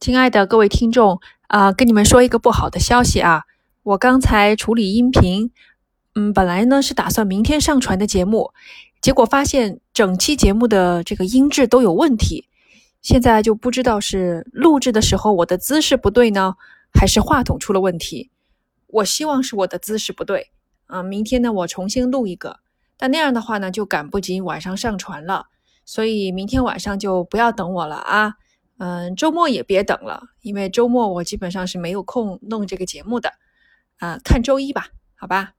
亲爱的各位听众跟你们说一个不好的消息啊，我刚才处理音频，本来呢是打算明天上传的节目，结果发现整期节目的这个音质都有问题。现在就不知道是录制的时候我的姿势不对呢，还是话筒出了问题。我希望是我的姿势不对啊，明天呢我重新录一个，但那样的话呢就赶不及晚上上传了，所以明天晚上就不要等我了啊。周末也别等了，因为周末我基本上是没有空弄这个节目的，看周一吧，好吧。